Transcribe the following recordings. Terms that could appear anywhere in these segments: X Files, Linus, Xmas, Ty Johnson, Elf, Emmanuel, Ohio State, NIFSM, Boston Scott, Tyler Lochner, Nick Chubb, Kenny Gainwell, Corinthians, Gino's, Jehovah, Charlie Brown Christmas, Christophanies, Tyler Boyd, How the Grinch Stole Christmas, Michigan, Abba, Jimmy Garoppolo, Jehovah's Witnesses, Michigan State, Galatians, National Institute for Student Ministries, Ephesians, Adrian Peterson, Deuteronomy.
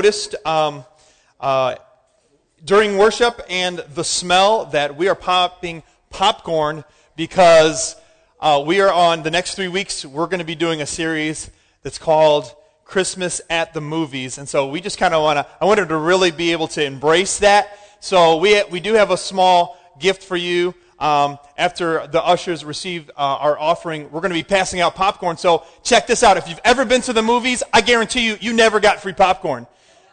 noticed during worship and the smell that we are popping popcorn because we are on the next 3 weeks, we're going to be doing a series that's called Christmas at the Movies. And so we just kind of I wanted to really be able to embrace that. So we do have a small gift for you. After the ushers receive our offering, we're going to be passing out popcorn. So check this out. If you've ever been to the movies, I guarantee you, you never got free popcorn.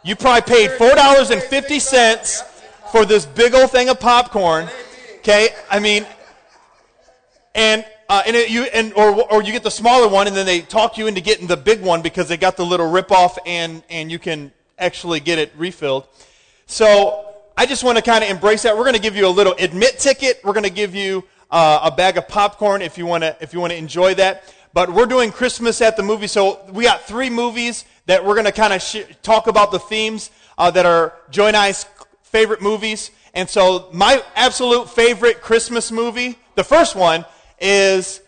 You probably paid $4.50 for this big old thing of popcorn. Okay, I mean, or you get the smaller one, and then they talk you into getting the big one because they got the little ripoff, and you can actually get it refilled. So I just want to kind of embrace that. We're going to give you a little admit ticket. We're going to give you a bag of popcorn if you want to enjoy that. But we're doing Christmas at the Movies, so we got 3 movies that we're going to kind of talk about the themes that are Joy and I's favorite movies. And so my absolute favorite Christmas movie, the first one, is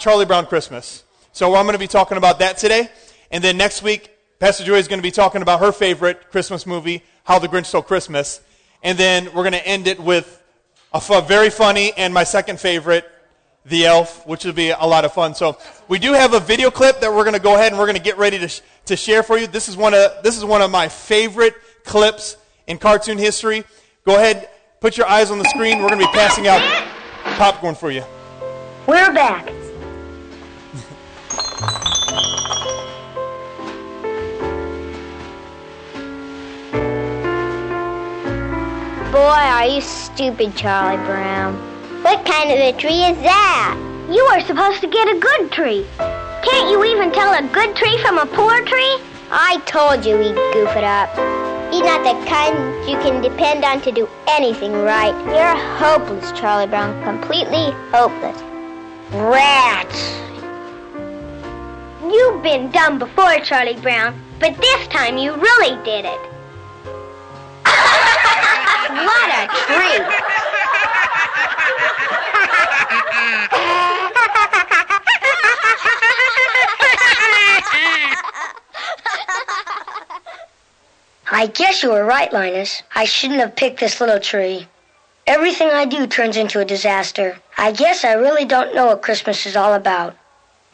Charlie Brown Christmas. So I'm going to be talking about that today. And then next week, Pastor Joy is going to be talking about her favorite Christmas movie, How the Grinch Stole Christmas. And then we're going to end it with a very funny and my second favorite, The Elf, which will be a lot of fun. So we do have a video clip that we're going to go ahead and we're going to get ready to share for you. This is one of my favorite clips in cartoon history. Go ahead, put your eyes on the screen. We're going to be passing out popcorn for you. We're back. Boy, are you stupid, Charlie Brown. What kind of a tree is that? You are supposed to get a good tree. Can't you even tell a good tree from a poor tree? I told you he'd goof it up. He's not the kind you can depend on to do anything right. You're hopeless, Charlie Brown. Completely hopeless. Rats! You've been dumb before, Charlie Brown, but this time you really did it. What a treat! I guess you were right, Linus. I shouldn't have picked this little tree. Everything I do turns into a disaster. I guess I really don't know what Christmas is all about.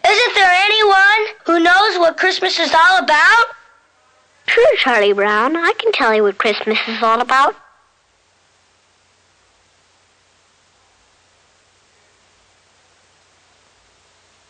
Isn't there anyone who knows what Christmas is all about? Sure, Charlie Brown. I can tell you what Christmas is all about.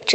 which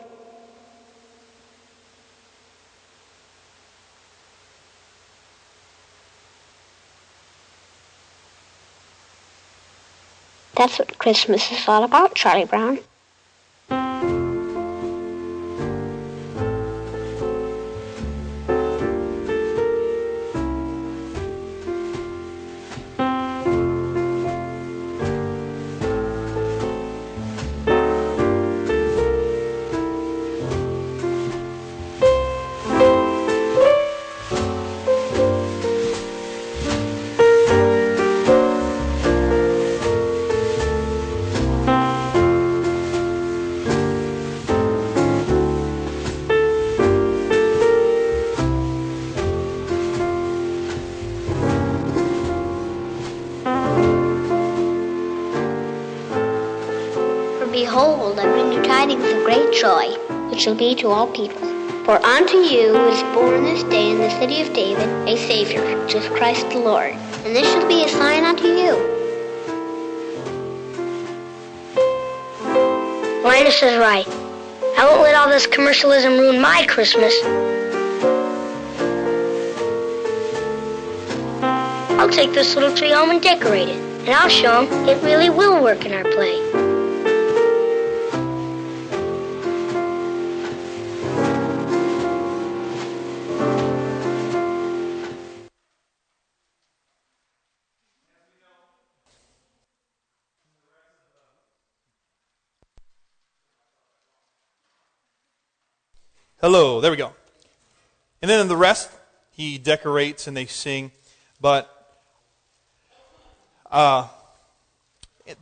That's what Christmas is all about, Charlie Brown. Joy, which shall be to all people. For unto you is born this day in the city of David a Savior, which is Christ the Lord. And this shall be a sign unto you. Linus is right. I won't let all this commercialism ruin my Christmas. I'll take this little tree home and decorate it, and I'll show them it really will work in our play. Hello, there we go. And then in the rest, he decorates and they sing. But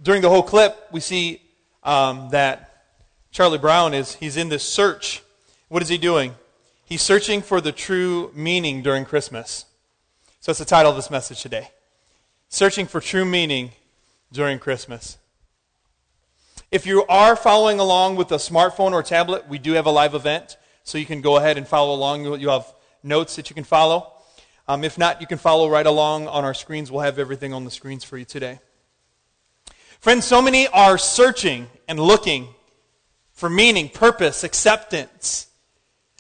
during the whole clip, we see that Charlie Brown he's in this search. What is he doing? He's searching for the true meaning during Christmas. So that's the title of this message today. Searching for true meaning during Christmas. If you are following along with a smartphone or tablet, we do have a live event. So you can go ahead and follow along. You'll have notes that you can follow. If not, you can follow right along on our screens. We'll have everything on the screens for you today. Friends, so many are searching and looking for meaning, purpose, acceptance.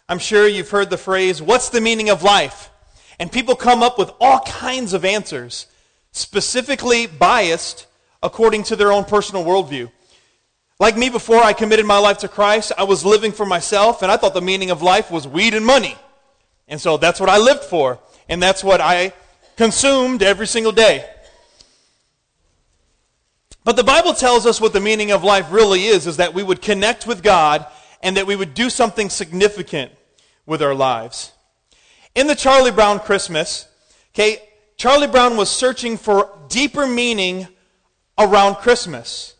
I'm sure you've heard the phrase, what's the meaning of life? And people come up with all kinds of answers, specifically biased according to their own personal worldview. Like me, before I committed my life to Christ, I was living for myself, and I thought the meaning of life was weed and money. And so that's what I lived for, and that's what I consumed every single day. But the Bible tells us what the meaning of life really is that we would connect with God and that we would do something significant with our lives. In the Charlie Brown Christmas, okay, Charlie Brown was searching for deeper meaning around Christmas.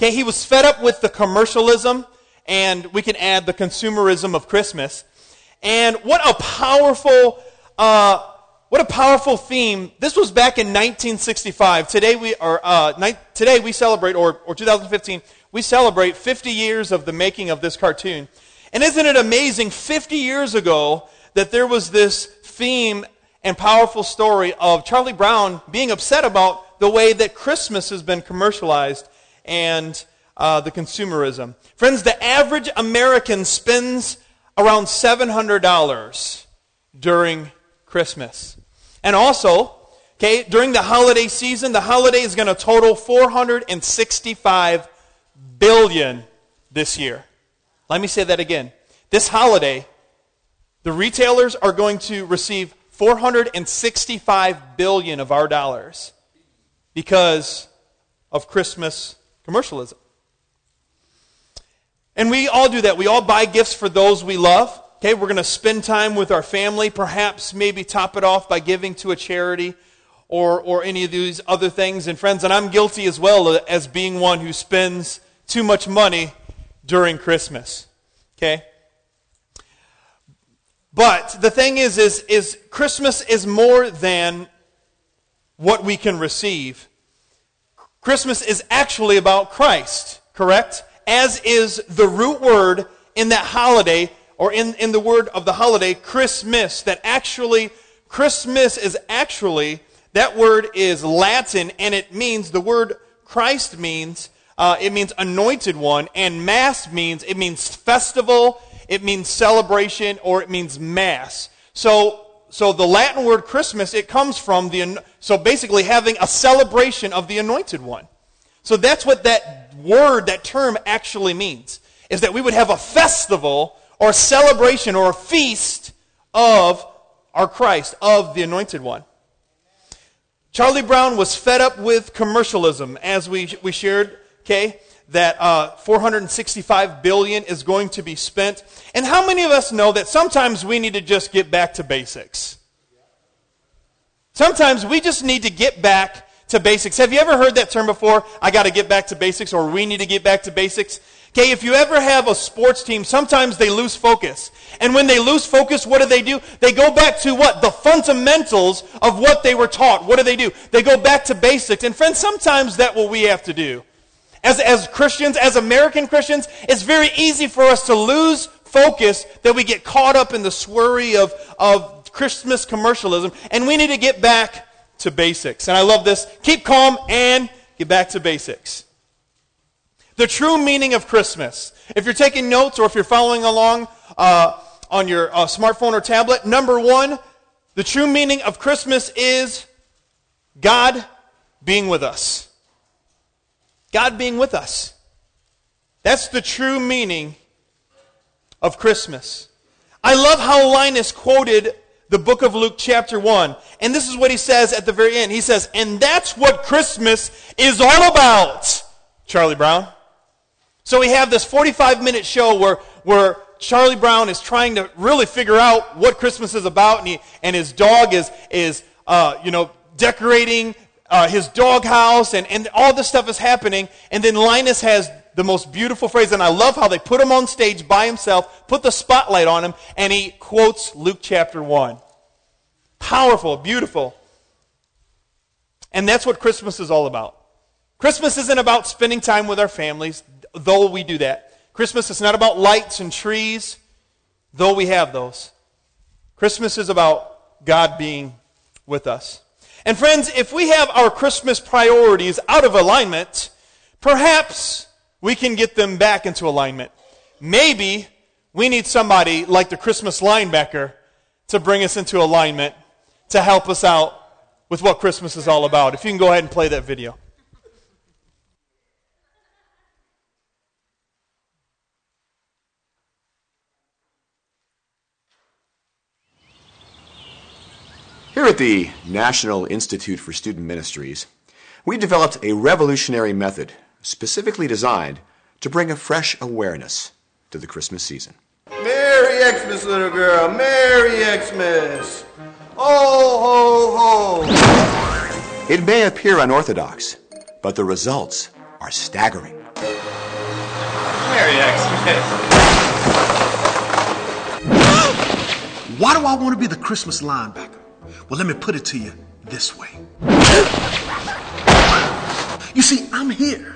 Okay, he was fed up with the commercialism, and we can add the consumerism of Christmas. And what a powerful theme! This was back in 1965. Today we celebrate, or 2015, we celebrate 50 years of the making of this cartoon. And isn't it amazing? 50 years ago, that there was this theme and powerful story of Charlie Brown being upset about the way that Christmas has been commercialized. And the consumerism. Friends, the average American spends around $700 during Christmas. And also, okay, during the holiday season, the holiday is going to total $465 billion this year. Let me say that again. This holiday, the retailers are going to receive $465 billion of our dollars because of Christmas commercialism. And we all do that. We all buy gifts for those we love. Okay, we're going to spend time with our family, perhaps maybe top it off by giving to a charity or any of these other things. And friends, and I'm guilty as well as being one who spends too much money during Christmas. Okay? But the thing is Christmas is more than what we can receive. Christmas is actually about Christ, correct? As is the root word in that holiday, or in the word of the holiday, Christmas. That word is Latin, and it means, the word Christ means, it means anointed one, and Mass means, it means festival, it means celebration, or it means Mass. So the Latin word Christmas, it comes from basically having a celebration of the Anointed One. So that's what that word, that term actually means, is that we would have a festival or a celebration or a feast of our Christ, of the Anointed One. Charlie Brown was fed up with commercialism, as we shared, okay, that $465 billion is going to be spent. And how many of us know that sometimes we need to just get back to basics? Sometimes we just need to get back to basics. Have you ever heard that term before? I got to get back to basics, or we need to get back to basics. Okay, if you ever have a sports team, sometimes they lose focus. And when they lose focus, what do? They go back to what? The fundamentals of what they were taught. What do? They go back to basics. And friends, sometimes that's what we have to do. As Christians, as American Christians, it's very easy for us to lose focus, that we get caught up in the swirry of Christmas commercialism, and we need to get back to basics. And I love this. Keep calm and get back to basics. The true meaning of Christmas. If you're taking notes or if you're following along on your smartphone or tablet, number one, the true meaning of Christmas is God being with us. God being with us. That's the true meaning of Christmas. I love how Linus quoted the book of Luke chapter 1. And this is what he says at the very end. He says, and that's what Christmas is all about, Charlie Brown. So we have this 45-minute show where Charlie Brown is trying to really figure out what Christmas is about, and his dog is decorating his doghouse, and all this stuff is happening. And then Linus has the most beautiful phrase, and I love how they put him on stage by himself, put the spotlight on him, and he quotes Luke chapter 1. Powerful, beautiful. And that's what Christmas is all about. Christmas isn't about spending time with our families, though we do that. Christmas is not about lights and trees, though we have those. Christmas is about God being with us. And friends, if we have our Christmas priorities out of alignment, perhaps we can get them back into alignment. Maybe we need somebody like the Christmas linebacker to bring us into alignment, to help us out with what Christmas is all about. If you can go ahead and play that video. Here at the National Institute for Student Ministries, we developed a revolutionary method specifically designed to bring a fresh awareness to the Christmas season. Merry Xmas, little girl! Merry Xmas! Ho, ho, ho! It may appear unorthodox, but the results are staggering. Merry Xmas! Why do I want to be the Christmas linebacker? Well, let me put it to you this way. You see, I'm here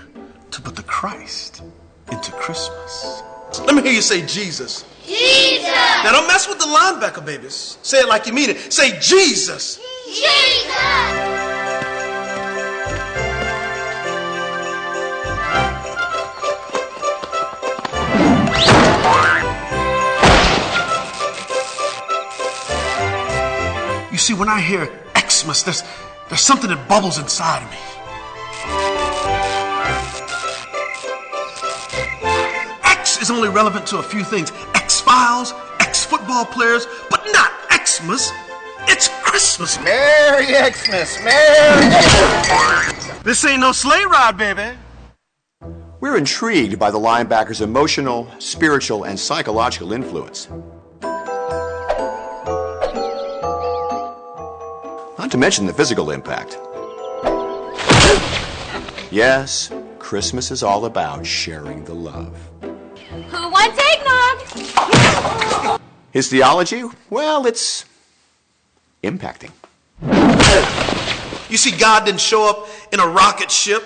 to put the Christ into Christmas. Let me hear you say Jesus. Jesus! Now, don't mess with the linebacker, babies. Say it like you mean it. Say Jesus. Jesus! You see, when I hear Xmas, there's something that bubbles inside of me. X is only relevant to a few things. X Files, X football players, but not Xmas. It's Christmas. Merry Xmas, Merry Xmas. This ain't no sleigh ride, baby. We're intrigued by the linebacker's emotional, spiritual, and psychological influence. Not to mention the physical impact. Yes, Christmas is all about sharing the love. Who wants eggnog? His theology? Well, it's impacting. You see, God didn't show up in a rocket ship.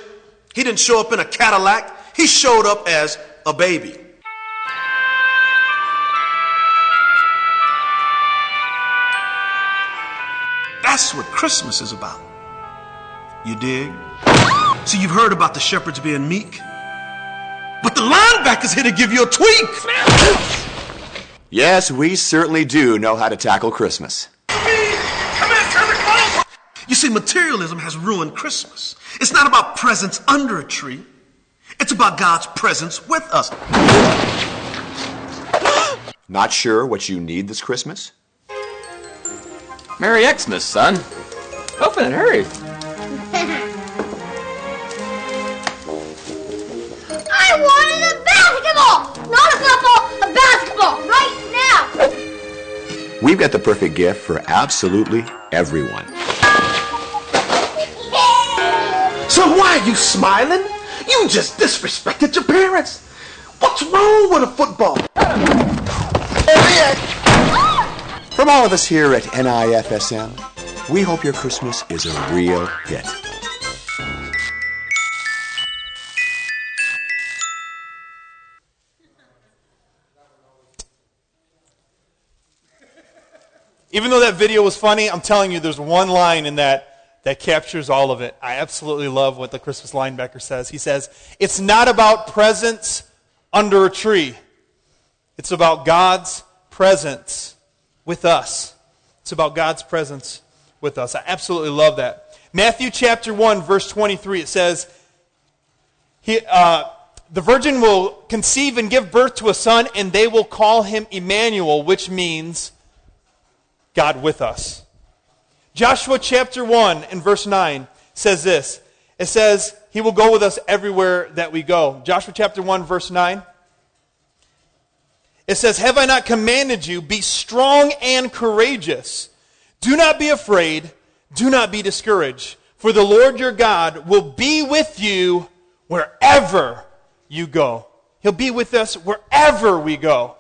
He didn't show up in a Cadillac. He showed up as a baby. That's what Christmas is about. You dig? So you've heard about the shepherds being meek, but the linebacker's here to give you a tweak. Yes, we certainly do know how to tackle Christmas. You see, materialism has ruined Christmas. It's not about presents under a tree. It's about God's presence with us. Not sure what you need this Christmas? Merry Xmas, son. Open it, hurry. I wanted a basketball! Not a football, a basketball, right now! We've got the perfect gift for absolutely everyone. So why are you smiling? You just disrespected your parents. What's wrong with a football? From all of us here at NIFSM, we hope your Christmas is a real hit. Even though that video was funny, I'm telling you, there's one line in that captures all of it. I absolutely love what the Christmas linebacker says. He says, it's not about presents under a tree. It's about God's presence with us. It's about God's presence with us. I absolutely love that. Matthew chapter 1, verse 23, it says, the virgin will conceive and give birth to a son, and they will call him Emmanuel, which means God with us. Joshua chapter 1 and verse 9 says this. It says, he will go with us everywhere that we go. Joshua chapter 1, verse 9. It says, have I not commanded you, be strong and courageous. Do not be afraid, do not be discouraged, for the Lord your God will be with you wherever you go. He'll be with us wherever we go.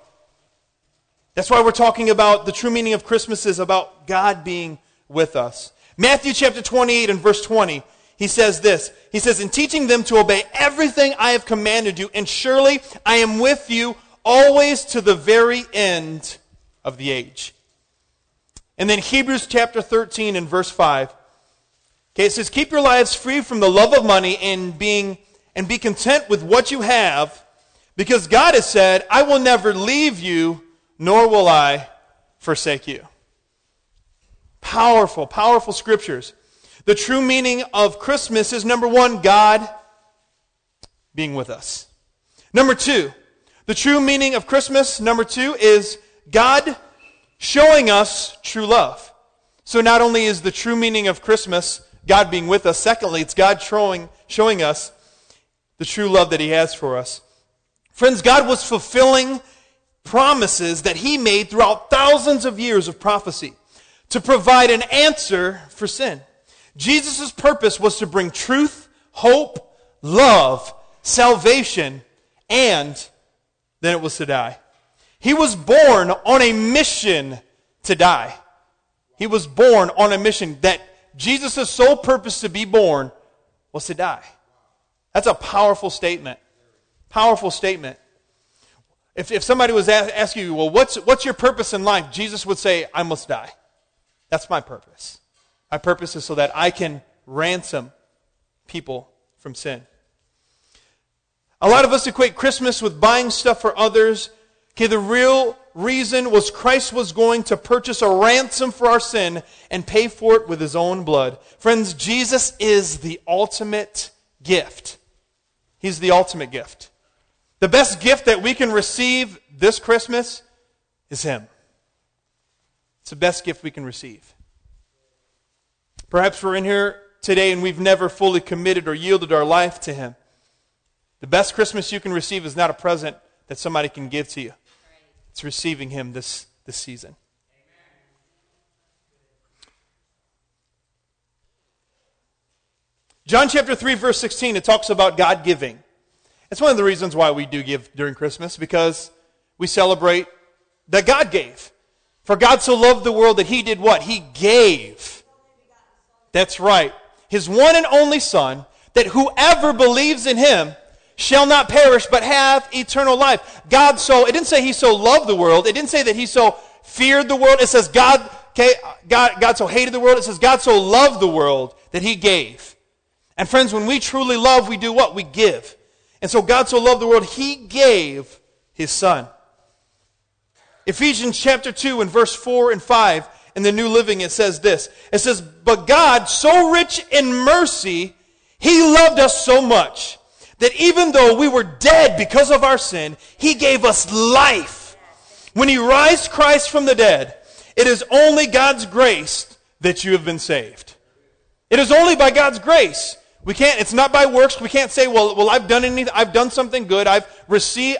That's why we're talking about the true meaning of Christmas is about God being with us. Matthew chapter 28 and verse 20, he says this. He says, in teaching them to obey everything I have commanded you, and surely I am with you always to the very end of the age. And then Hebrews chapter 13 and verse 5. Okay, it says, keep your lives free from the love of money and be content with what you have, because God has said, I will never leave you, nor will I forsake you. Powerful, powerful scriptures. The true meaning of Christmas is, number one, God being with us. Number two, the true meaning of Christmas, number two, is God showing us true love. So not only is the true meaning of Christmas God being with us, secondly, it's God showing us the true love that he has for us. Friends, God was fulfilling promises that he made throughout thousands of years of prophecy to provide an answer for sin. Jesus' purpose was to bring truth, hope, love, salvation, and then it was to die. He was born on a mission to die. He was born on a mission that Jesus' sole purpose to be born was to die. That's a powerful statement. Powerful statement. If somebody was asking you, well, what's your purpose in life? Jesus would say, I must die. That's my purpose. My purpose is so that I can ransom people from sin. A lot of us equate Christmas with buying stuff for others. Okay, the real reason was Christ was going to purchase a ransom for our sin and pay for it with his own blood. Friends, Jesus is the ultimate gift. He's the ultimate gift. The best gift that we can receive this Christmas is him. It's the best gift we can receive. Perhaps we're in here today and we've never fully committed or yielded our life to him. The best Christmas you can receive is not a present that somebody can give to you. It's receiving him this season. Amen. John chapter 3, verse 16, it talks about God giving. It's one of the reasons why we do give during Christmas, because we celebrate that God gave. For God so loved the world that he did what? He gave. That's right. His one and only Son, that whoever believes in him shall not perish, but have eternal life. God so, it didn't say he so loved the world. It didn't say that he so feared the world. It says God so hated the world. It says God so loved the world that he gave. And friends, when we truly love, we do what? We give. And so God so loved the world, he gave his Son. Ephesians chapter 2 and verse 4 and 5 in the New Living, it says this. It says, but God, so rich in mercy, he loved us so much that even though we were dead because of our sin, he gave us life. When he raised Christ from the dead, it is only God's grace that you have been saved. It is only by God's grace. It's not by works. We can't say, well, I've done something good. I've received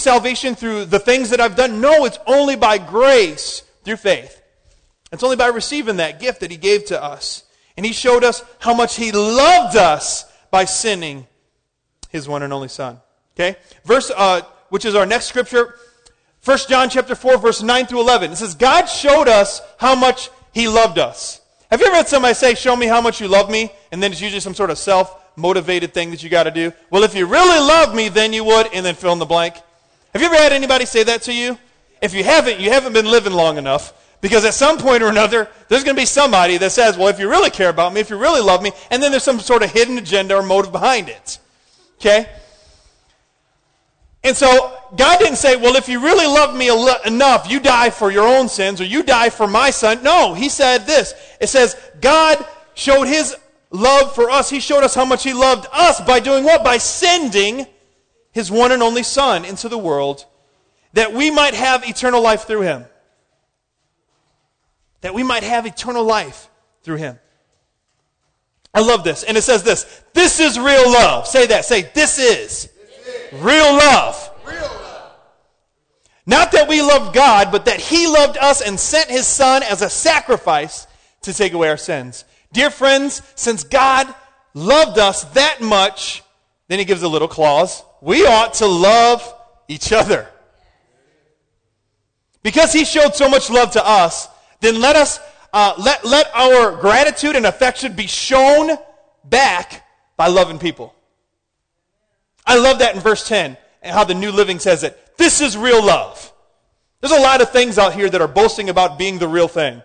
salvation through the things that I've done. No, it's only by grace through faith. It's only by receiving that gift that he gave to us. And he showed us how much he loved us by sending his one and only Son. Okay? Which is our next scripture, 1 John chapter 4, verse 9 through 11. It says, God showed us how much he loved us. Have you ever had somebody say, show me how much you love me? And then it's usually some sort of self-motivated thing that you got to do. Well, if you really love me, then you would, and then fill in the blank. Have you ever had anybody say that to you? If you haven't, been living long enough. Because at some point or another, there's going to be somebody that says, well, if you really care about me, if you really love me, and then there's some sort of hidden agenda or motive behind it. Okay? And so God didn't say, well, if you really love me enough, you die for your own sins or you die for my son. No, he said this. It says God showed his love for us. He showed us how much he loved us by doing what? By sending his one and only son into the world that we might have eternal life through him. That we might have eternal life through him. I love this. And it says this. This is real love. Say that. Say, this is. Real love. Real love. Not that we love God, but that he loved us and sent his son as a sacrifice to take away our sins. Dear friends, since God loved us that much, then he gives a little clause, we ought to love each other. Because he showed so much love to us, then let us let our gratitude and affection be shown back by loving people. I love that in verse 10 and how the New Living says it. This is real love. There's a lot of things out here that are boasting about being the real thing.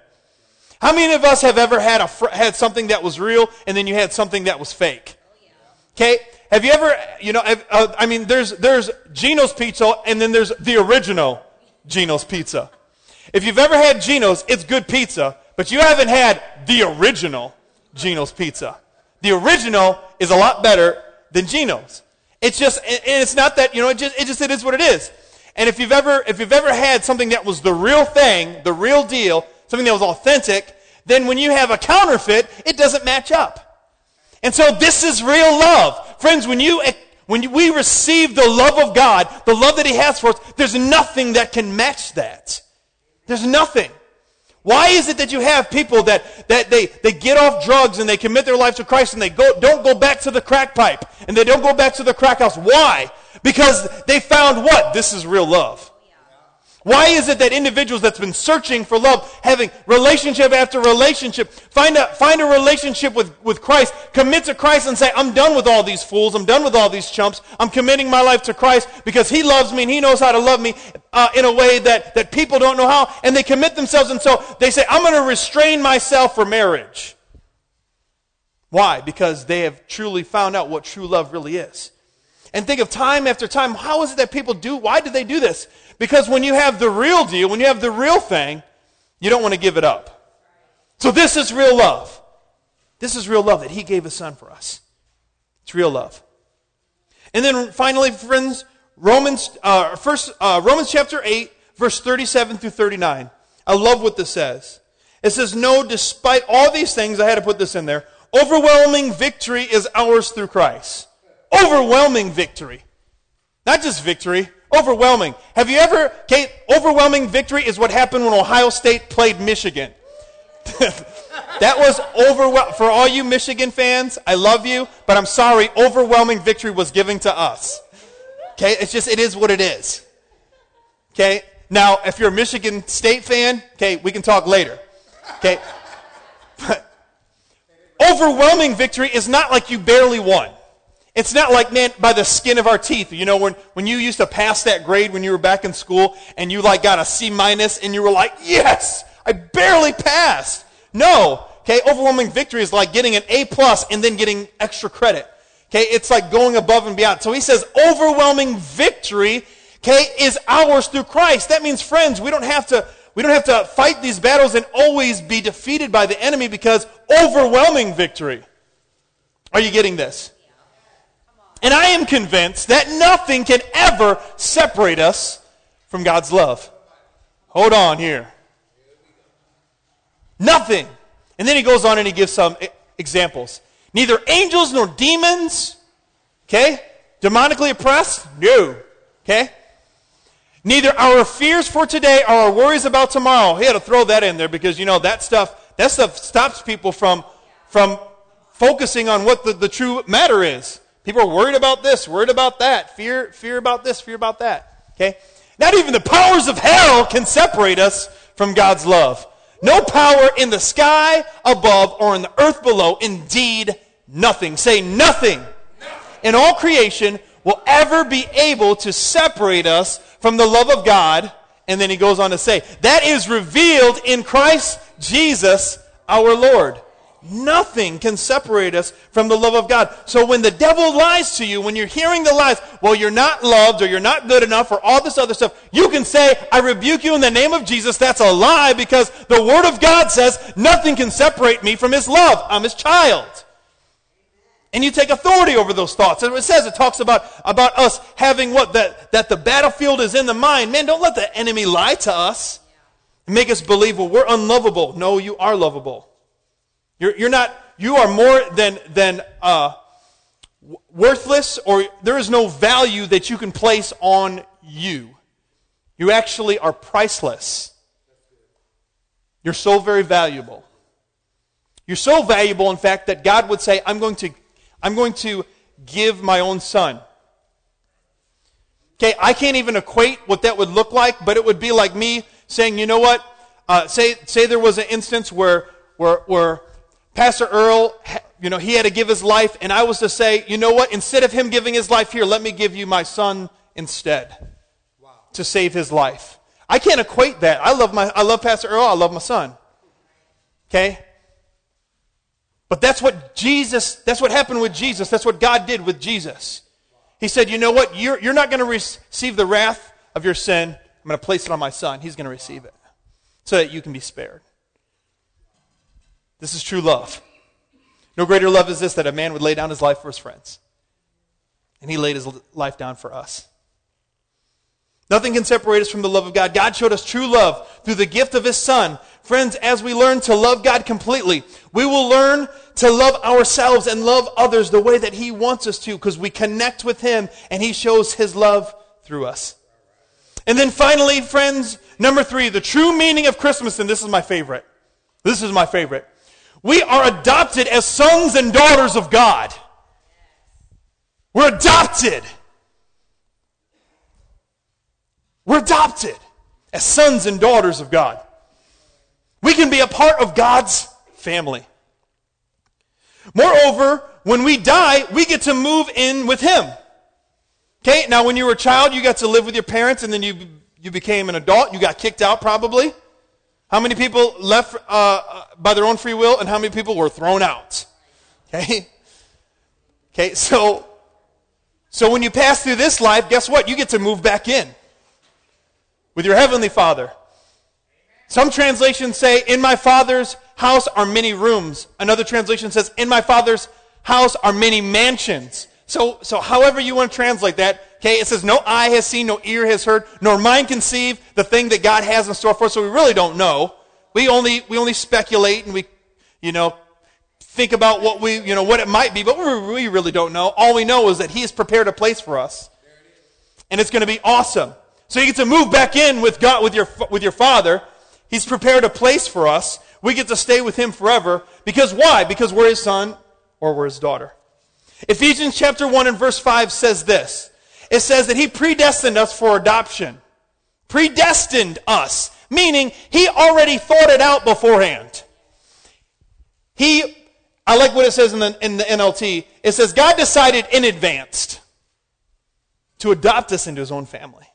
How many of us have ever had had something that was real and then you had something that was fake? Okay? Have you ever, there's Gino's Pizza and then there's the original Gino's Pizza. If you've ever had Gino's, it's good pizza, but you haven't had the original Gino's Pizza. The original is a lot better than Gino's. It's just, and it's not that, it is what it is. And if you've ever had something that was the real thing, the real deal, something that was authentic, then when you have a counterfeit, it doesn't match up. And so this is real love. Friends, when we receive the love of God, the love that he has for us, there's nothing that can match that. There's nothing. Why is it that you have people that they get off drugs and they commit their life to Christ and they don't go back to the crack pipe and they don't go back to the crack house? Why? Because they found what? This is real love. Why is it that individuals that's been searching for love, having relationship after relationship, find a relationship with Christ, commit to Christ and say, I'm done with all these fools, I'm done with all these chumps, I'm committing my life to Christ because he loves me and he knows how to love me in a way that people don't know how, and they commit themselves, and so they say, I'm going to restrain myself for marriage. Why? Because they have truly found out what true love really is. And think of time after time, how is it that people do, why do they do this? Because when you have the real deal, when you have the real thing, you don't want to give it up. So this is real love. This is real love that he gave his son for us. It's real love. And then finally, friends, Romans chapter 8, verse 37 through 39. I love what this says. It says, no, despite all these things, I had to put this in there, overwhelming victory is ours through Christ. Overwhelming victory. Not just victory. Overwhelming. Have you ever, Kate, overwhelming victory is what happened when Ohio State played Michigan. That was overwhelming. For all you Michigan fans, I love you, but I'm sorry, overwhelming victory was given to us. Okay, it is what it is. Okay, now, if you're a Michigan State fan, okay, we can talk later. Okay, but overwhelming victory is not like you barely won. It's not like, man, by the skin of our teeth. You know, when you used to pass that grade when you were back in school and you, got a C- and you were like, yes, I barely passed. No. Okay, overwhelming victory is like getting an A+ and then getting extra credit. Okay, it's like going above and beyond. So he says overwhelming victory, okay, is ours through Christ. That means, friends, we don't have to fight these battles and always be defeated by the enemy because overwhelming victory. Are you getting this? And I am convinced that nothing can ever separate us from God's love. Hold on here. Nothing. And then he goes on and he gives some examples. Neither angels nor demons, okay? Demonically oppressed? No, okay? Neither our fears for today or our worries about tomorrow. He had to throw that in there because, that stuff stops people from focusing on what the true matter is. People are worried about this, worried about that, fear about this, fear about that. Okay? Not even the powers of hell can separate us from God's love. No power in the sky above or in the earth below. Indeed, nothing. Say nothing. In all creation will ever be able to separate us from the love of God. And then he goes on to say, that is revealed in Christ Jesus our Lord. Nothing can separate us from the love of God. So when the devil lies to you, when you're hearing the lies, well, you're not loved or you're not good enough or all this other stuff, you can say, I rebuke you in the name of Jesus. That's a lie, because the Word of God says nothing can separate me from His love. I'm His child. And you take authority over those thoughts. And it says, it talks about us having what? That the battlefield is in the mind. Man, don't let the enemy lie to us and make us believe, well, we're unlovable. No, you are lovable. You're not. You are more than worthless, or there is no value that you can place on you. You actually are priceless. You're so very valuable. You're so valuable, in fact, that God would say, "I'm going to give my own Son." Okay, I can't even equate what that would look like, but it would be like me saying, "You know what? Say there was an instance where Pastor Earl, he had to give his life, and I was to say, you know what, instead of him giving his life here, let me give you my son instead to save his life. I can't equate that. I love Pastor Earl, I love my son. Okay? But that's what happened with Jesus. That's what God did with Jesus. He said, you know what, you're not going to receive the wrath of your sin. I'm going to place it on my son. He's going to receive it so that you can be spared. This is true love. No greater love is this, that a man would lay down his life for his friends. And He laid His life down for us. Nothing can separate us from the love of God. God showed us true love through the gift of His Son. Friends, as we learn to love God completely, we will learn to love ourselves and love others the way that He wants us to, because we connect with Him and He shows His love through us. And then finally, friends, number 3, the true meaning of Christmas, and this is my favorite. This is my favorite. We are adopted as sons and daughters of God. We're adopted. We're adopted as sons and daughters of God. We can be a part of God's family. Moreover, when we die, we get to move in with Him. Okay, now when you were a child, you got to live with your parents, and then you became an adult. You got kicked out probably. How many people left by their own free will, and how many people were thrown out? Okay? Okay, so when you pass through this life, guess what? You get to move back in with your Heavenly Father. Some translations say, in my Father's house are many rooms. Another translation says, in my Father's house are many mansions. So however you want to translate that, okay, it says, no eye has seen, no ear has heard, nor mind conceive the thing that God has in store for us. So we really don't know. We only speculate, and we think about what it might be, but we really don't know. All we know is that He has prepared a place for us, and it's going to be awesome. So you get to move back in with God, with your Father. He's prepared a place for us. We get to stay with Him forever. Because why? Because we're His son or we're His daughter. Ephesians chapter 1 and verse 5 says this. It says that He predestined us for adoption. Predestined us. Meaning, He already thought it out beforehand. I like what it says in the NLT. It says, God decided in advance to adopt us into His own family.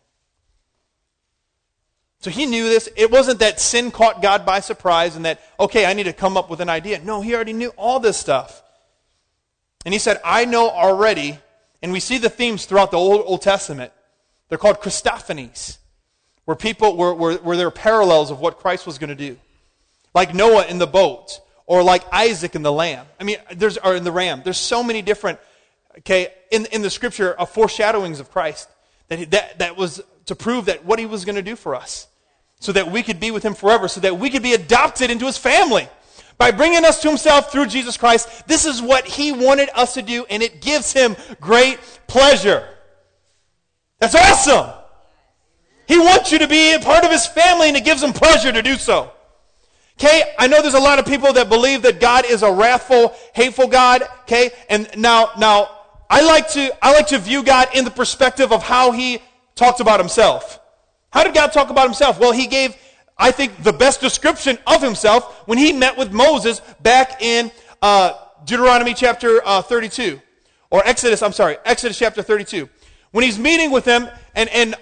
So He knew this. It wasn't that sin caught God by surprise and that, okay, I need to come up with an idea. No, He already knew all this stuff. And He said, I know already, and we see the themes throughout the Old Testament. They're called Christophanies, where there are parallels of what Christ was going to do. Like Noah in the boat, or like Isaac in the lamb. I mean, in the ram. There's so many different, in the Scripture, of foreshadowings of Christ that was to prove that what He was going to do for us, so that we could be with Him forever, so that we could be adopted into His family. By bringing us to Himself through Jesus Christ, this is what He wanted us to do, and it gives Him great pleasure. That's awesome. He wants you to be a part of His family, and it gives Him pleasure to do so. Okay, I know there's a lot of people that believe that God is a wrathful, hateful God. Okay, and now I like to view God in the perspective of how He talked about Himself. How did God talk about Himself? Well, He gave, I think, the best description of Himself when He met with Moses back in Deuteronomy chapter 32. Or Exodus chapter 32. When He's meeting with him, and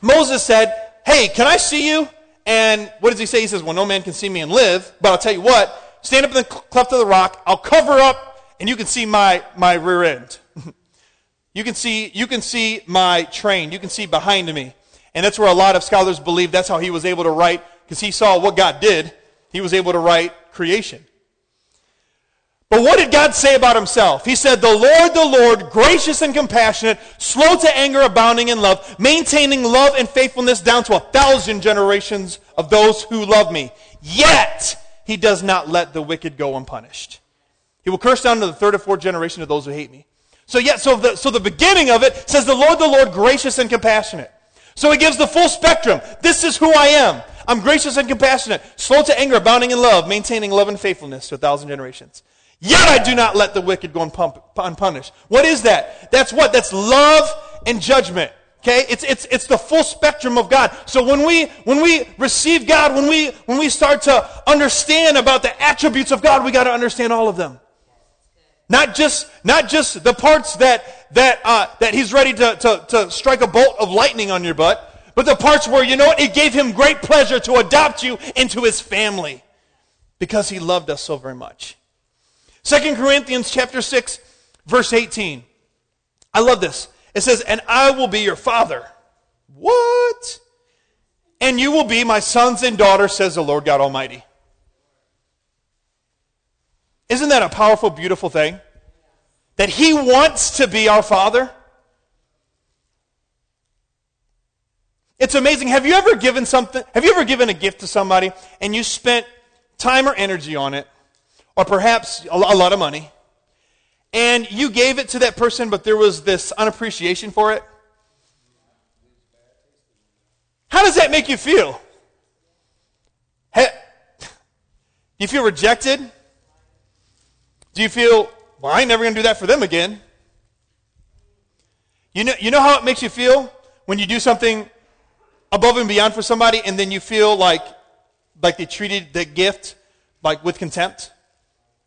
Moses said, hey, can I see you? And what does He say? He says, well, no man can see me and live, but I'll tell you what, stand up in the cleft of the rock, I'll cover up, and you can see my rear end. You can see my train. You can see behind me. And that's where a lot of scholars believe that's how he was able to write, because he saw what God did. He was able to write creation. But what did God say about himself? He said, the Lord, gracious and compassionate, slow to anger, abounding in love, maintaining love and faithfulness down to 1,000 generations of those who love me. Yet, he does not let the wicked go unpunished. He will curse down to the third or fourth generation of those who hate me. So the beginning of it says, the Lord, gracious and compassionate. So it gives the full spectrum. This is who I am. I'm gracious and compassionate, slow to anger, abounding in love, maintaining love and faithfulness to 1,000 generations. Yet I do not let the wicked go unpunished. What is that? That's what? That's love and judgment. Okay? It's the full spectrum of God. So when we receive God, when we start to understand about the attributes of God, we got to understand all of them. Not just the parts that he's ready to strike a bolt of lightning on your butt, but the parts where, you know what, it gave him great pleasure to adopt you into his family because he loved us so very much. 2 Corinthians chapter 6, verse 18. I love this. It says, and I will be your father. What? And you will be my sons and daughters, says the Lord God Almighty. Isn't that a powerful, beautiful thing? That he wants to be our father? It's amazing. Have you ever given a gift to somebody and you spent time or energy on it? Or perhaps a lot of money, and you gave it to that person, but there was this unappreciation for it? How does that make you feel? Do you feel rejected? Do you feel, well, I ain't never going to do that for them again? You know how it makes you feel when you do something above and beyond for somebody, and then you feel like they treated the gift like with contempt?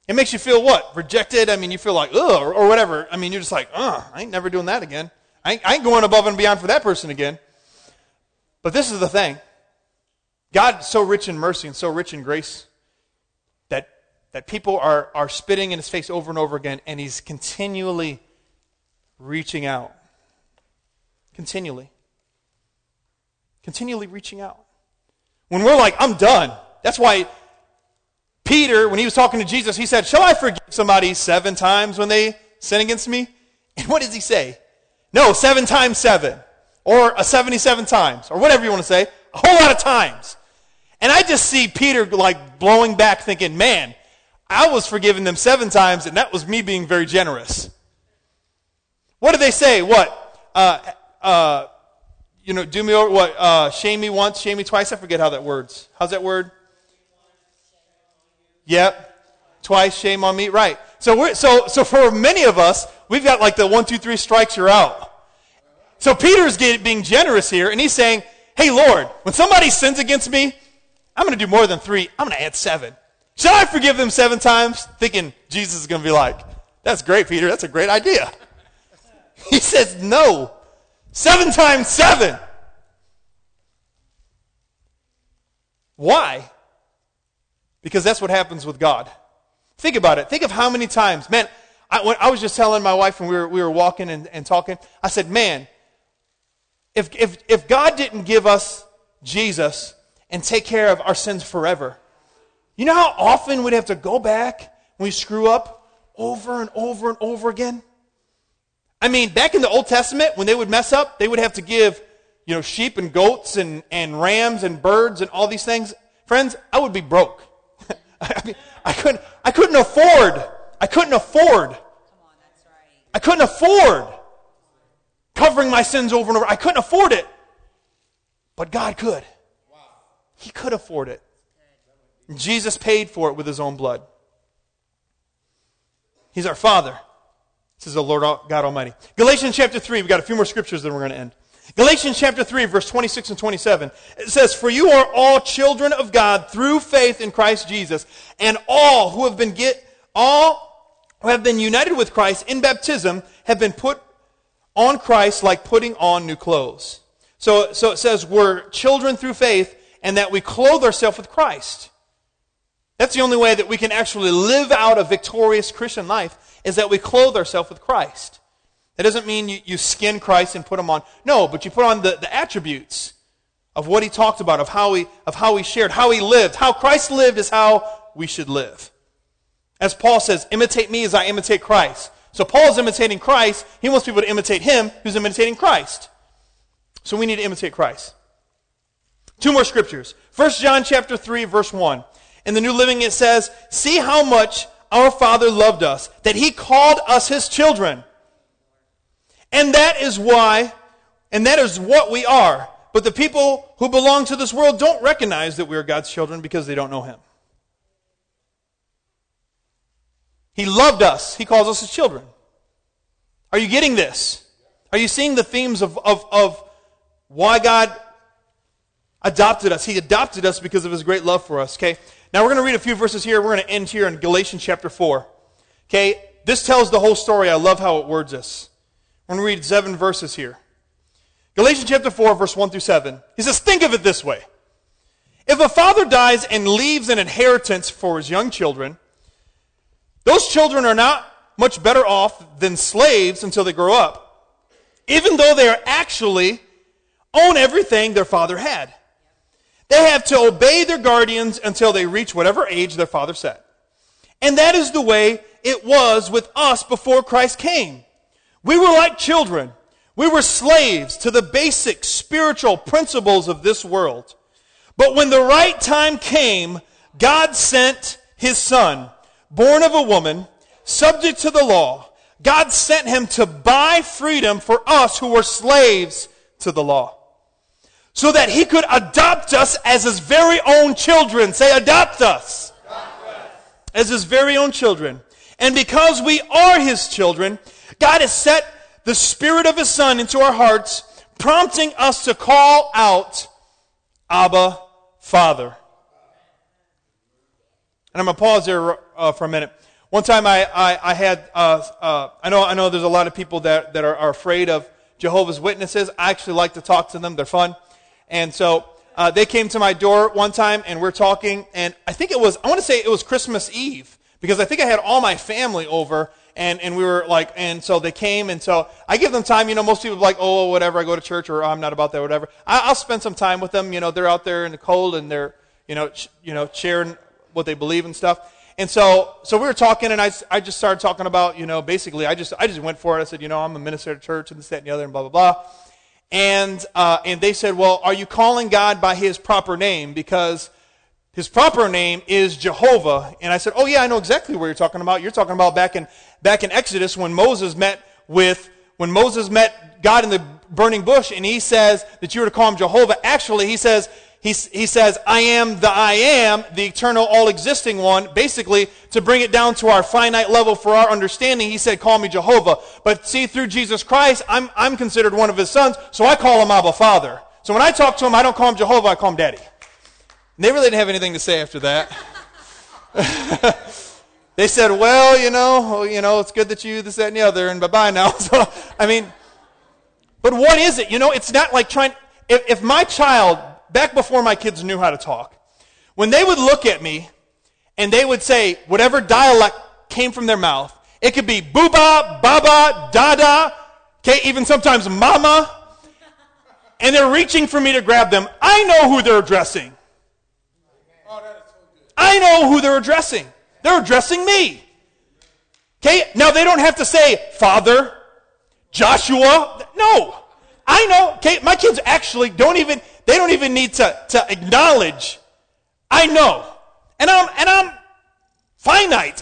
It makes you feel what? Rejected? I mean, you feel like, ugh, or whatever. I mean, you're just like, ugh, I ain't never doing that again. I ain't going above and beyond for that person again. But this is the thing. God's so rich in mercy and so rich in grace that people are spitting in his face over and over again, and he's continually reaching out. Continually reaching out. When we're like, I'm done. That's why Peter, when he was talking to Jesus, he said, shall I forgive somebody 7 times when they sin against me? And what does he say? No, 7 times 7. Or a 77 times. Or whatever you want to say. A whole lot of times. And I just see Peter like blowing back thinking, man, I was forgiving them 7 times and that was me being very generous. What did they say? What? Do me over, what? Shame me once, shame me twice. I forget how that words. How's that word? Yep, twice shame on me. Right. So for many of us, we've got like the 1, 2, 3 strikes, you're out. So Peter's being generous here, and he's saying, "Hey Lord, when somebody sins against me, I'm going to do more than 3. I'm going to add 7. Shall I forgive them 7 times?" Thinking Jesus is going to be like, "That's great, Peter. That's a great idea." He says, "No, 7 times 7." Why? Because that's what happens with God. Think about it. Think of how many times. Man, I was just telling my wife when we were walking and talking, I said, man, if God didn't give us Jesus and take care of our sins forever, you know how often we'd have to go back when we screw up over and over and over again? I mean, back in the Old Testament, when they would mess up, they would have to give, sheep and goats and rams and birds and all these things. Friends, I would be broke. I mean, I couldn't afford. Come on, that's right. I couldn't afford covering my sins over and over. I couldn't afford it. But God could. Wow. He could afford it. And Jesus paid for it with his own blood. He's our Father. This is the Lord God Almighty. Galatians chapter 3. We've got a few more scriptures then we're going to end. Galatians chapter 3, verse 26 and 27, it says, for you are all children of God through faith in Christ Jesus, and all who have been united with Christ in baptism have been put on Christ like putting on new clothes. So it says we're children through faith, and that we clothe ourselves with Christ. That's the only way that we can actually live out a victorious Christian life, is that we clothe ourselves with Christ. That doesn't mean you skin Christ and put him on. No, but you put on the attributes of what he talked about, of how he shared, how he lived. How Christ lived is how we should live. As Paul says, imitate me as I imitate Christ. So Paul's imitating Christ. He wants people to imitate him who's imitating Christ. So we need to imitate Christ. Two more scriptures. 1 John chapter 3, verse 1. In the New Living it says, "See how much our Father loved us, that he called us his children. And that is why, and that is what we are. But the people who belong to this world don't recognize that we are God's children because they don't know him." He loved us. He calls us his children. Are you getting this? Are you seeing the themes of why God adopted us? He adopted us because of his great love for us, okay? Now we're going to read a few verses here. We're going to end here in Galatians chapter 4, okay? This tells the whole story. I love how it words this. We're going to read 7 verses here. Galatians chapter 4, verse 1 through 7. He says, think of it this way. If a father dies and leaves an inheritance for his young children, those children are not much better off than slaves until they grow up, even though they are actually own everything their father had. They have to obey their guardians until they reach whatever age their father set. And that is the way it was with us before Christ came. We were like children. We were slaves to the basic spiritual principles of this world. But when the right time came, God sent his son, born of a woman, subject to the law. God sent him to buy freedom for us who were slaves to the law, so that he could adopt us as his very own children. Say, adopt us. Adopt us. As his very own children. And because we are his children, God has set the Spirit of his Son into our hearts, prompting us to call out, Abba, Father. And I'm going to pause there for a minute. One time I had, I know there's a lot of people that are afraid of Jehovah's Witnesses. I actually like to talk to them. They're fun. And so they came to my door one time, and we're talking, and I want to say it was Christmas Eve, because I think I had all my family over, and we were like, and so they came, and so I give them time. You know, most people are like, oh, whatever, I go to church, or oh, I'm not about that, or whatever. I'll spend some time with them. You know, they're out there in the cold, and they're, you know, sharing what they believe and stuff. And so we were talking, and I just started talking about, you know, basically, I just went for it. I said, you know, I'm a minister at a church, and this, that, and the other, and blah, blah, blah. And they said, well, are you calling God by his proper name? Because his proper name is Jehovah. And I said, oh, yeah, I know exactly what you're talking about. You're talking about back in Exodus when Moses met God in the burning bush, and he says that you were to call him Jehovah. Actually, he says, I am, the eternal, all-existing one. Basically, to bring it down to our finite level for our understanding, he said, call me Jehovah. But see, through Jesus Christ, I'm considered one of his sons, so I call him Abba Father. So when I talk to him, I don't call him Jehovah, I call him Daddy. And they really didn't have anything to say after that. They said, well, you know, it's good that you, this, that, and the other, and bye-bye now. So, I mean, but what is it? You know, it's not like trying, if my child, back before my kids knew how to talk, when they would look at me and they would say whatever dialect came from their mouth, it could be booba, baba, dada, okay, even sometimes mama, and they're reaching for me to grab them, I know who they're addressing. I know who they're addressing. They're addressing me. Okay, now they don't have to say Father, Joshua. No, I know. Okay, my kids actually don't even need to acknowledge. I know, and I'm finite.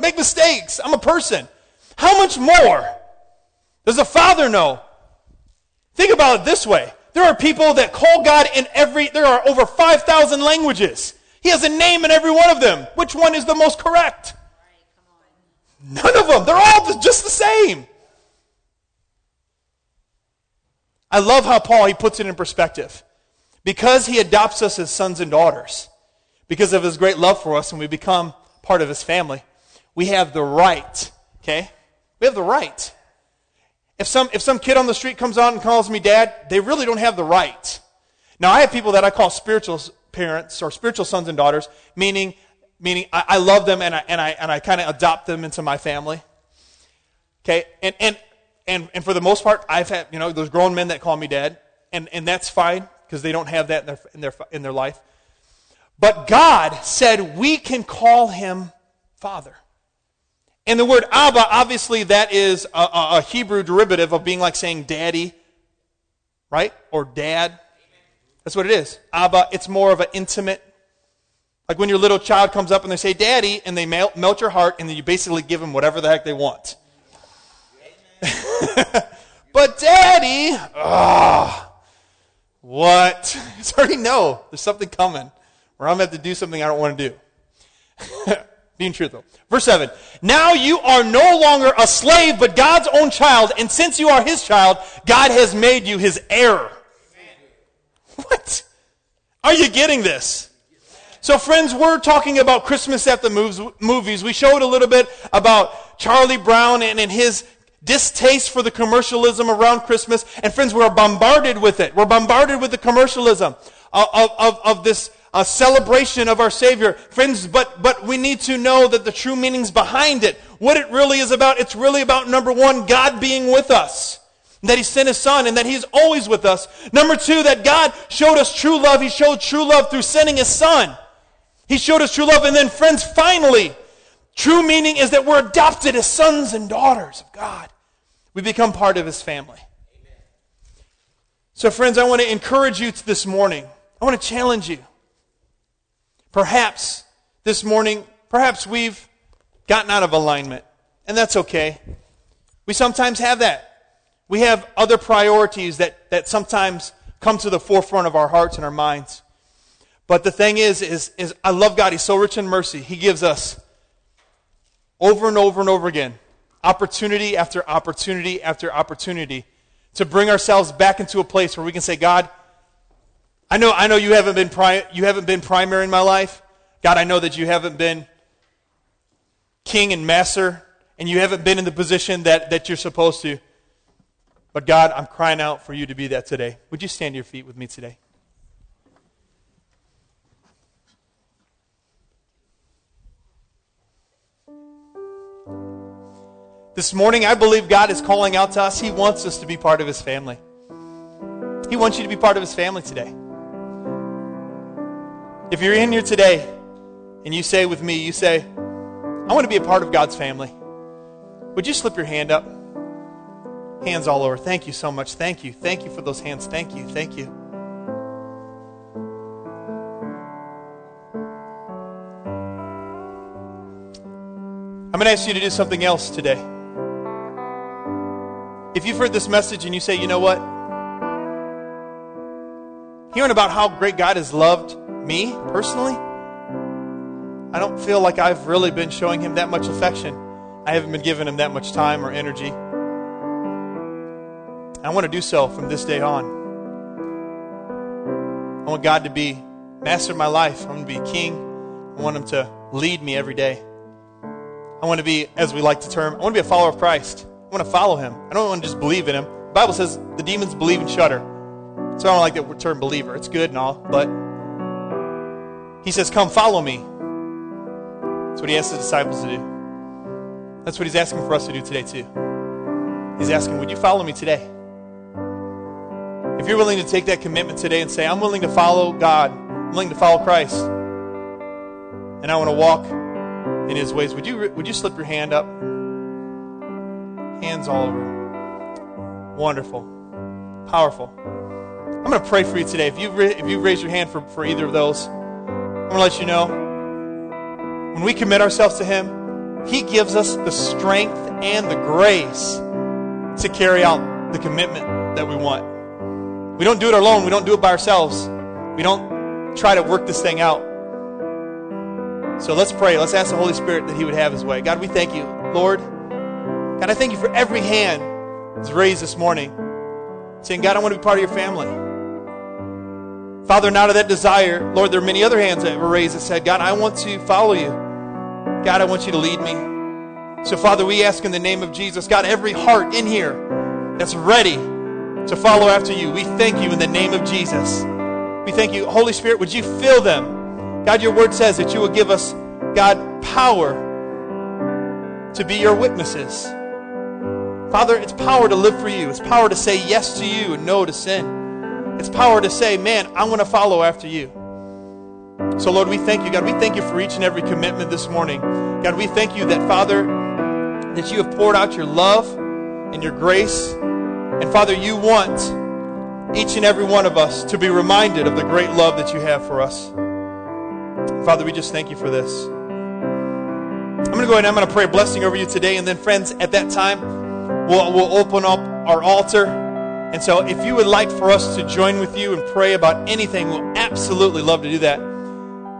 Make mistakes. I'm a person. How much more does a father know? Think about it this way: there are people that call God in every. There are over 5,000 languages. He has a name in every one of them. Which one is the most correct? Right, come on. None of them. They're all just the same. I love how Paul, he puts it in perspective. Because he adopts us as sons and daughters, because of his great love for us, and we become part of his family, we have the right, okay? We have the right. If some kid on the street comes out and calls me dad, they really don't have the right. Now, I have people that I call spiritual parents or spiritual sons and daughters, meaning I love them and I kind of adopt them into my family. Okay, and for the most part, I've had, you know, those grown men that call me dad, and that's fine because they don't have that in their life. But God said we can call him Father. And the word Abba, obviously, that is a Hebrew derivative of being like saying daddy, right? Or dad. That's what it is. Abba, it's more of an intimate. Like when your little child comes up and they say daddy, and they melt your heart, and then you basically give them whatever the heck they want. But daddy, what? It's already no. There's something coming. Or I'm going to have to do something I don't want to do. Being truthful. Verse 7. Now you are no longer a slave, but God's own child. And since you are his child, God has made you his heir. Amen. What? Are you getting this? So friends, we're talking about Christmas at the movies. We showed a little bit about Charlie Brown and his distaste for the commercialism around Christmas. And friends, we're bombarded with it. We're bombarded with the commercialism of this a celebration of our Savior. Friends, but we need to know that the true meaning's behind it. What it really is about, it's really about, number one, God being with us. That he sent his son and that he's always with us. Number two, that God showed us true love. He showed true love through sending his son. He showed us true love. And then friends, finally, true meaning is that we're adopted as sons and daughters of God. We become part of his family. Amen. So friends, I want to encourage you this morning. I want to challenge you. Perhaps this morning, perhaps we've gotten out of alignment, and that's okay. We sometimes have that. We have other priorities that sometimes come to the forefront of our hearts and our minds. But the thing is I love God. He's so rich in mercy. He gives us over and over and over again, opportunity after opportunity after opportunity to bring ourselves back into a place where we can say, God, I know you haven't been primary in my life. God, I know that you haven't been king and master, and you haven't been in the position that you're supposed to. But God, I'm crying out for you to be that today. Would you stand to your feet with me today? This morning, I believe God is calling out to us. He wants us to be part of his family. He wants you to be part of his family today. If you're in here today and you say with me, you say, I want to be a part of God's family. Would you slip your hand up? Hands all over. Thank you so much. Thank you. Thank you for those hands. Thank you. Thank you. I'm going to ask you to do something else today. If you've heard this message and you say, you know what? Hearing about how great God has loved me personally, I don't feel like I've really been showing him that much affection. I haven't been giving him that much time or energy. I want to do so from this day on. I want God to be master of my life. I want to be king. I want him to lead me every day. I want to be, as we like to term, I want to be a follower of Christ. I want to follow him. I don't want to just believe in him. The Bible says the demons believe and shudder. So I don't like that term believer. It's good and all, but he says, come follow me. That's what he asked the disciples to do. That's what he's asking for us to do today too. He's asking, would you follow me today? If you're willing to take that commitment today and say, I'm willing to follow God, I'm willing to follow Christ, and I want to walk in his ways, would you slip your hand up? Hands all over. Wonderful. Powerful. I'm going to pray for you today. If you raise your hand for either of those, I'm going to let you know, when we commit ourselves to him, he gives us the strength and the grace to carry out the commitment that we want. We don't do it alone. We don't do it by ourselves. We don't try to work this thing out. So let's pray. Let's ask the Holy Spirit that he would have his way. God, we thank you, Lord. God, I thank you for every hand that's raised this morning, saying, God, I want to be part of your family. Father, and out of that desire, Lord, there are many other hands that were raised that said, God, I want to follow you. God, I want you to lead me. So, Father, we ask in the name of Jesus, God, every heart in here that's ready to follow after you, we thank you in the name of Jesus. We thank you. Holy Spirit, would you fill them? God, your word says that you will give us, God, power to be your witnesses. Father, it's power to live for you. It's power to say yes to you and no to sin. It's power to say, man, I want to follow after you. So, Lord, we thank you, God. We thank you for each and every commitment this morning. God, we thank you that, Father, that you have poured out your love and your grace. And, Father, you want each and every one of us to be reminded of the great love that you have for us. Father, we just thank you for this. I'm going to go ahead and I'm going to pray a blessing over you today. And then, friends, at that time, we'll open up our altar. And so if you would like for us to join with you and pray about anything, we'll absolutely love to do that.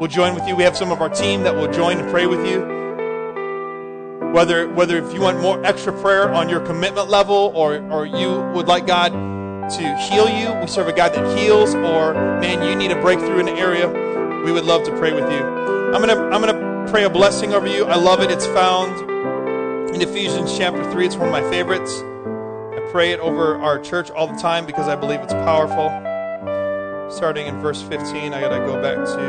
We'll join with you. We have some of our team that will join and pray with you. Whether if you want more extra prayer on your commitment level or you would like God to heal you, we serve a God that heals, or, man, you need a breakthrough in an area, we would love to pray with you. I'm gonna pray a blessing over you. I love it. It's found in Ephesians chapter 3. It's one of my favorites. Pray it over our church all the time because I believe it's powerful. Starting in verse 15, I gotta go back to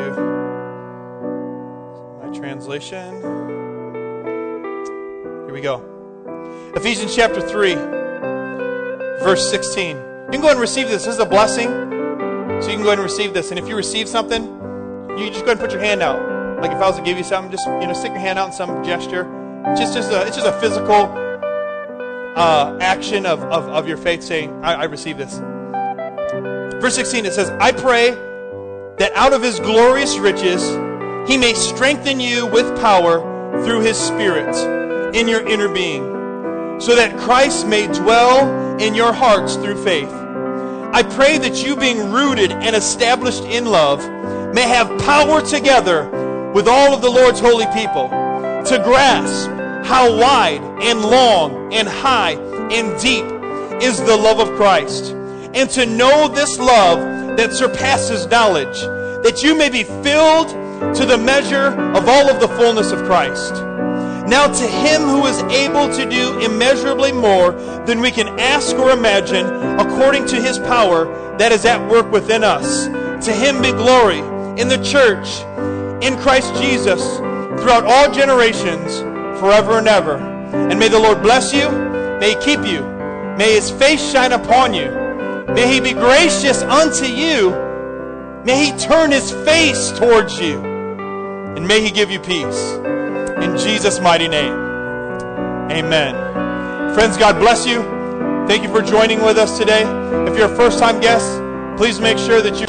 my translation. Here we go. Ephesians chapter 3, verse 16. You can go ahead and receive this. This is a blessing. So you can go ahead and receive this. And if you receive something, you just go ahead and put your hand out. Like if I was to give you something, just stick your hand out in some gesture. It's just a physical action of your faith, saying, I receive this. Verse 16, it says, I pray that out of his glorious riches he may strengthen you with power through his Spirit in your inner being, so that Christ may dwell in your hearts through faith. I pray that you, being rooted and established in love, may have power together with all of the Lord's holy people to grasp how wide and long and high and deep is the love of Christ, and to know this love that surpasses knowledge, that you may be filled to the measure of all of the fullness of Christ. Now to him who is able to do immeasurably more than we can ask or imagine, according to his power that is at work within us, to him be glory in the church, in Christ Jesus, throughout all generations, forever and ever. And may the Lord bless you, may he keep you, may his face shine upon you, may he be gracious unto you, may he turn his face towards you, and may he give you peace. In Jesus' mighty name, amen. Friends, God bless you. Thank you for joining with us today. If you're a first-time guest, please make sure that you